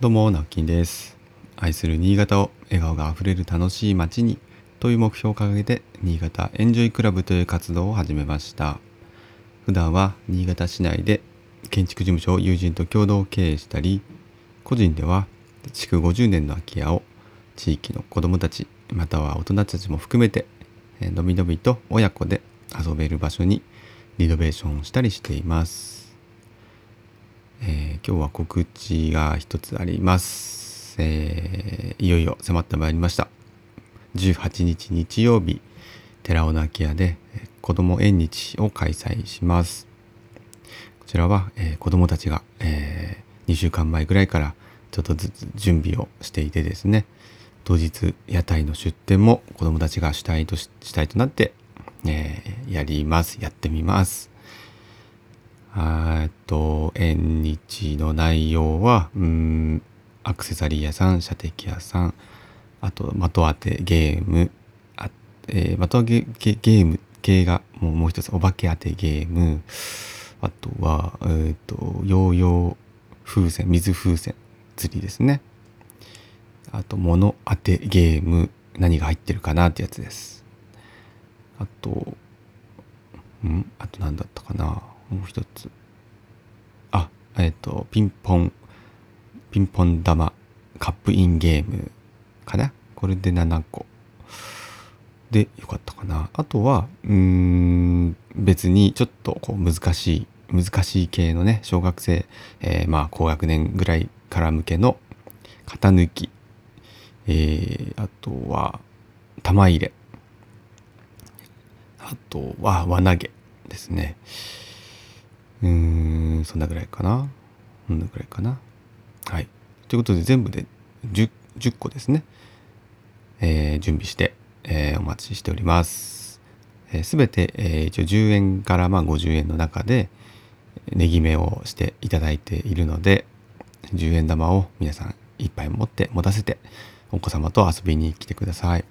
どうも、なおきんです。愛する新潟を笑顔があふれる楽しい街にという目標を掲げて、新潟エンジョイクラブという活動を始めました。普段は新潟市内で建築事務所を友人と共同経営したり、個人では築50年の空き家を地域の子どもたち、または大人たちも含めて、のびのびと親子で遊べる場所にリノベーションをしたりしています。今日は告知が一つあります。いよいよ迫ってまいりました。18日日曜日、寺尾の空き家で子ども縁日を開催します。こちらは、子どもたちが、2週間前ぐらいからちょっとずつ準備をしていてですね、当日屋台の出店も子どもたちが主体となって、やってみます。縁日の内容はアクセサリー屋さん、射的屋さん、あと的当てゲーム、的当てゲーム系がもう一つお化け当てゲーム、あとはヨーヨー風船、水風船釣りですね。あと物当てゲーム、何が入ってるかなってやつです。あと何だったかな、もう一つ。ピンポン玉、カップインゲームかな。これで7個。で、よかったかな。あとは、別にちょっとこう難しい系のね、小学生、高学年ぐらいから向けの型抜き。あとは、玉入れ。あとは、輪投げですね。そんなぐらいかな。はい。ということで、全部で 10個ですね。準備して、お待ちしております。すべて、一応10円から50円の中で、値決めをしていただいているので、10円玉を皆さんいっぱい持たせて、お子様と遊びに来てください。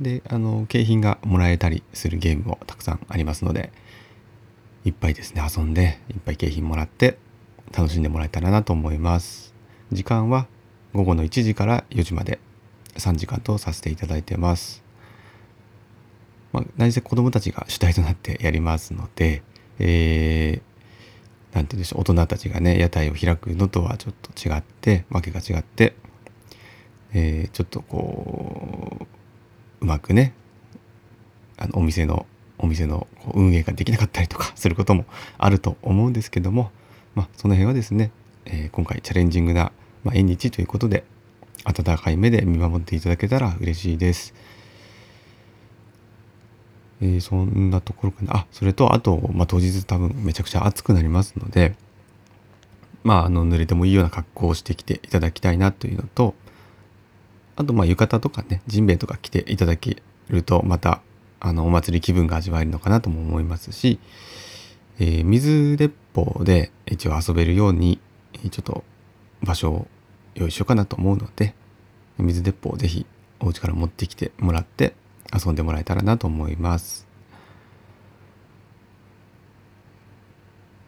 で、景品がもらえたりするゲームもたくさんありますので、いっぱいですね、遊んでいっぱい景品もらって楽しんでもらえたらなと思います。時間は午後の1時から4時まで3時間とさせていただいてます。何せ子どもたちが主体となってやりますので、なんて言うんでしょう、大人たちがね屋台を開くのとはちょっと違って、訳が違って、ちょっとこううまくねお店の運営ができなかったりとかすることもあると思うんですけども、その辺はですね、今回チャレンジングな縁日ということで温かい目で見守っていただけたら嬉しいです。そんなところかな。それとあと、当日多分めちゃくちゃ暑くなりますので、濡れてもいいような格好をしてきていただきたいなというのと、あと浴衣とかね、ジンベエとか着ていただけるとまたお祭り気分が味わえるのかなとも思いますし、水鉄砲で一応遊べるようにちょっと場所を用意しようかなと思うので、水鉄砲をぜひお家から持ってきてもらって遊んでもらえたらなと思います。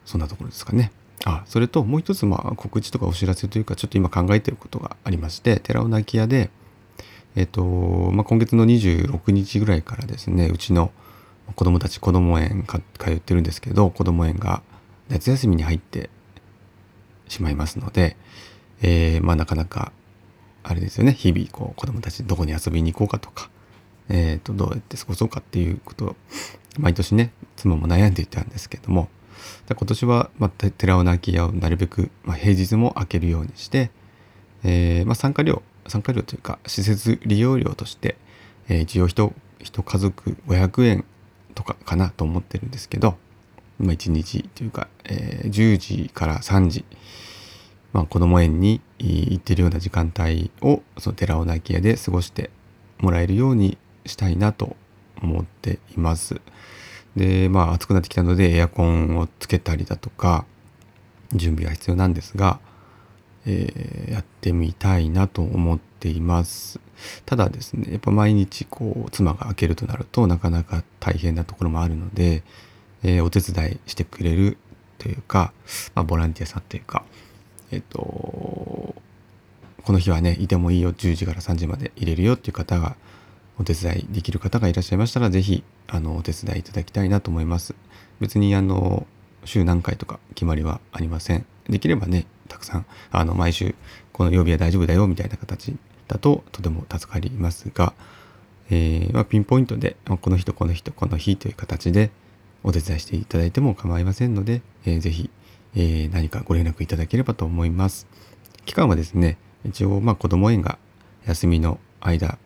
そんなところですかね。それともう一つ、告知とかお知らせというか、ちょっと今考えていることがありまして、寺尾の空き家で今月の26日ぐらいからですね、うちの子どもたち子ども園通ってるんですけど、子ども園が夏休みに入ってしまいますので、なかなかあれですよね、日々こう子どもたちどこに遊びに行こうかとか、どうやって過ごそうかっていうことを毎年ね妻も悩んでいたんですけども、今年は寺尾の空き家をなるべく平日も開けるようにして、参加料というか施設利用料として、一応1家族500円とかかなと思ってるんですけど、1日というか、10時から3時、子ども園に行ってるような時間帯をその寺尾の空き家で過ごしてもらえるようにしたいなと思っています。で、暑くなってきたのでエアコンをつけたりだとか準備が必要なんですが、やってみたいなと思っています。ただですね、やっぱ毎日こう妻が開けるとなるとなかなか大変なところもあるので、お手伝いしてくれるというか、ボランティアさんというか、この日はねいてもいいよ、10時から3時まで入れるよっていう方が、お手伝いできる方がいらっしゃいましたら、ぜひお手伝いいただきたいなと思います。別に週何回とか決まりはありません。できればね、たくさん毎週この曜日は大丈夫だよみたいな形だととても助かりますが、ピンポイントでこの日とこの日とこの日という形でお手伝いしていただいても構いませんので、ぜひ、何かご連絡いただければと思います。期間はですね、一応子ども園が休みの間、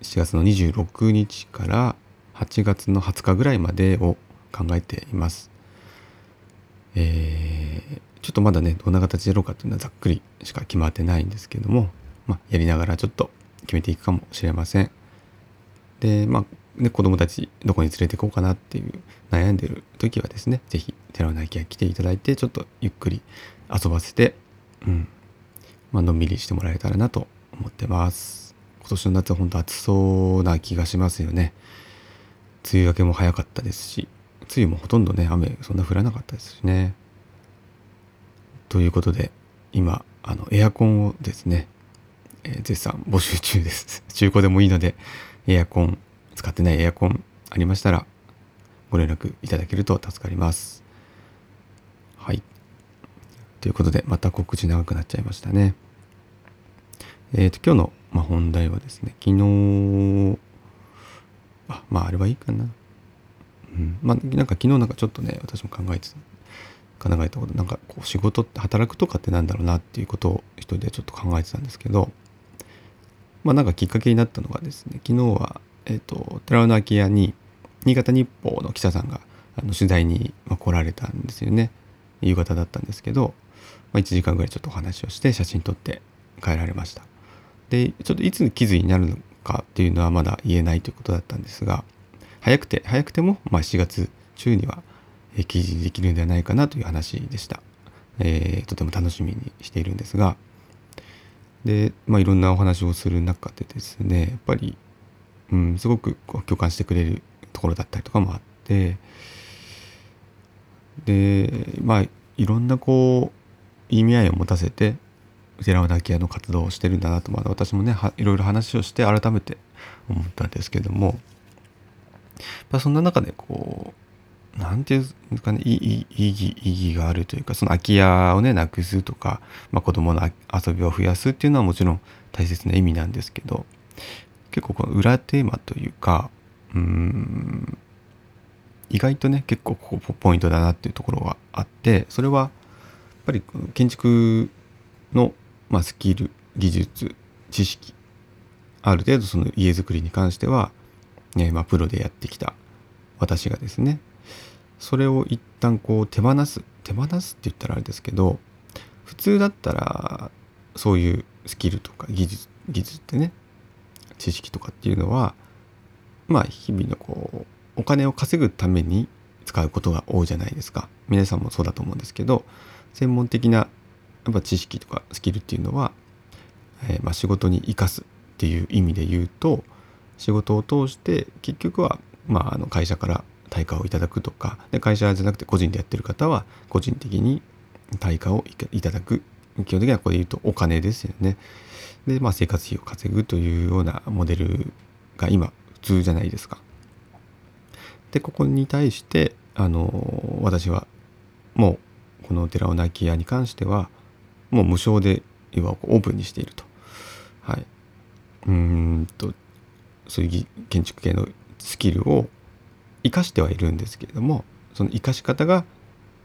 7月の26日から8月の20日ぐらいまでを考えています。ちょっとまだね、どんな形でやろうかっていうのはざっくりしか決まってないんですけども、やりながらちょっと決めていくかもしれません。で、子どもたちどこに連れていこうかなっていう悩んでる時はですね、ぜひ寺尾直樹が来ていただいて、ちょっとゆっくり遊ばせて、のんびりしてもらえたらなと思ってます。今年の夏は本当暑そうな気がしますよね。梅雨明けも早かったですし、梅雨もほとんどね、雨そんな降らなかったですしね。ということで、今エアコンをですね、絶賛募集中です。中古でもいいので、使ってないエアコンありましたらご連絡いただけると助かります。はい、ということで、また告知長くなっちゃいましたね。今日の、本題はですね、昨日あれはいいかな、昨日ちょっとね、私も考えたこと、仕事って働くとかってなんだろうなっていうことを一人でちょっと考えてたんですけど、きっかけになったのがですね、昨日は寺尾の空き家に新潟日報の記者さんが取材に来られたんですよね。夕方だったんですけど、1時間ぐらいちょっとお話をして、写真撮って帰られました。で、ちょっといつ記事になるのかっていうのはまだ言えないということだったんですが、早くても7月中には記事にできるんではないかなという話でした。とても楽しみにしているんですが、で、いろんなお話をする中でですね、やっぱりすごく共感してくれるところだったりとかもあって、で、いろんな意味合いを持たせて寺尾空家の活動をしてるんだなと、私もね、いろいろ話をして改めて思ったんですけども、そんな中でなんていうんですかね、意義があるというか、その空き家をね、なくすとか、子どもの遊びを増やすっていうのはもちろん大切な意味なんですけど、結構この裏テーマというか、意外とね、結構ポイントだなっていうところがあって、それはやっぱり建築の、スキル、技術、知識、ある程度その家づくりに関しては、プロでやってきた私がですね、それを一旦手放すって言ったらあれですけど、普通だったらそういうスキルとか技術ってね、知識とかっていうのは、日々のお金を稼ぐために使うことが多いじゃないですか。皆さんもそうだと思うんですけど、専門的な知識とかスキルっていうのは、仕事に生かすっていう意味で言うと、仕事を通して結局は、会社から対価をいただくとかで、会社じゃなくて個人でやってる方は個人的に対価をいただく、基本的にはこれで言うとお金ですよね。で、生活費を稼ぐというようなモデルが今普通じゃないですか。で、ここに対して私はもうこの寺尾の空き家に関してはもう無償でオープンにしていると。はい、そういう建築系のスキルを生かしてはいるんですけれども、その生かし方が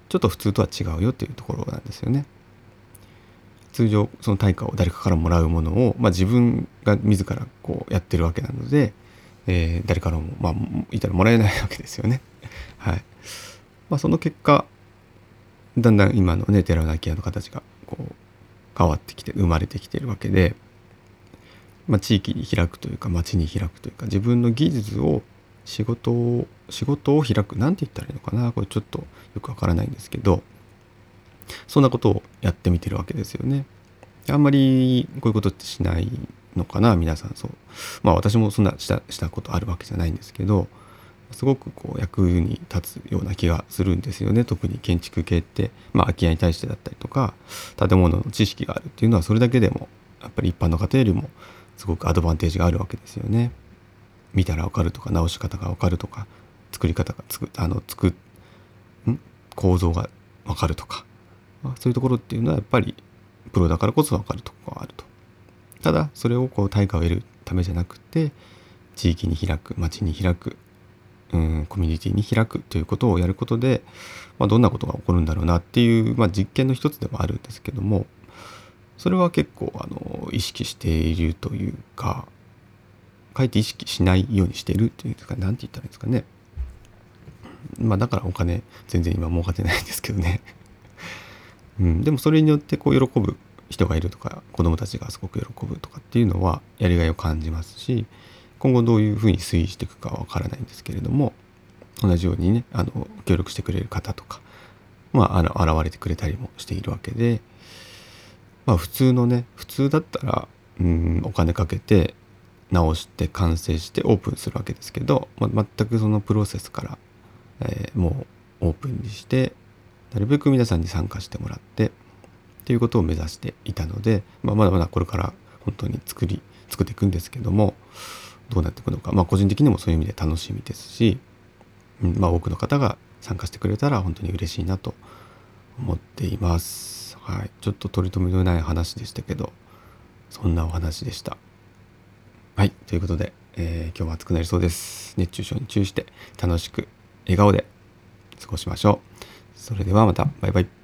ちょっと普通とは違うよというところなんですよね。通常その対価を誰かからもらうものを、自分が自らやってるわけなので、誰からもいたらもらえないわけですよね。はい。その結果、だんだん今のね、寺尾の空き家の形が変わってきて、生まれてきているわけで、地域に開くというか、町に開くというか、自分の技術を仕事を開く、なんて言ったらいいのかな、これちょっとよくわからないんですけど、そんなことをやってみてるわけですよね。あんまりこういうことってしないのかな、皆さん。そう、私もそんなしたことあるわけじゃないんですけど、すごくこう役に立つような気がするんですよね。特に建築系って、空き家に対してだったりとか建物の知識があるっていうのはそれだけでもやっぱり一般の方よりもすごくアドバンテージがあるわけですよね。見たら分かるとか直し方が分かるとか作り方が構造が分かるとか、そういうところっていうのはやっぱりプロだからこそ分かるところがあると。ただそれをこう対価を得るためじゃなくて地域に開く、町に開く、コミュニティに開くということをやることで、どんなことが起こるんだろうなっていう、実験の一つでもあるんですけども、それは結構意識しているというか、かえって意識しないようにしているというか、なんて言ったらいいですかね。だからお金全然今儲かってないんですけどね。でもそれによってこう喜ぶ人がいるとか、子どもたちがすごく喜ぶとかっていうのはやりがいを感じますし、今後どういうふうに推移していくかは分からないんですけれども、同じようにね、協力してくれる方とか、現れてくれたりもしているわけで、普通だったらお金かけて直して完成してオープンするわけですけど、全くそのプロセスから、もうオープンにしてなるべく皆さんに参加してもらってっていうことを目指していたので、まだまだこれから本当に作っていくんですけども、どうなっていくのか、個人的にもそういう意味で楽しみですし、多くの方が参加してくれたら本当に嬉しいなと思っています。はい、ちょっと取り留めのない話でしたけど、そんなお話でした。はい、ということで、今日は暑くなりそうです。熱中症に注意して楽しく笑顔で過ごしましょう。それではまた、バイバイ。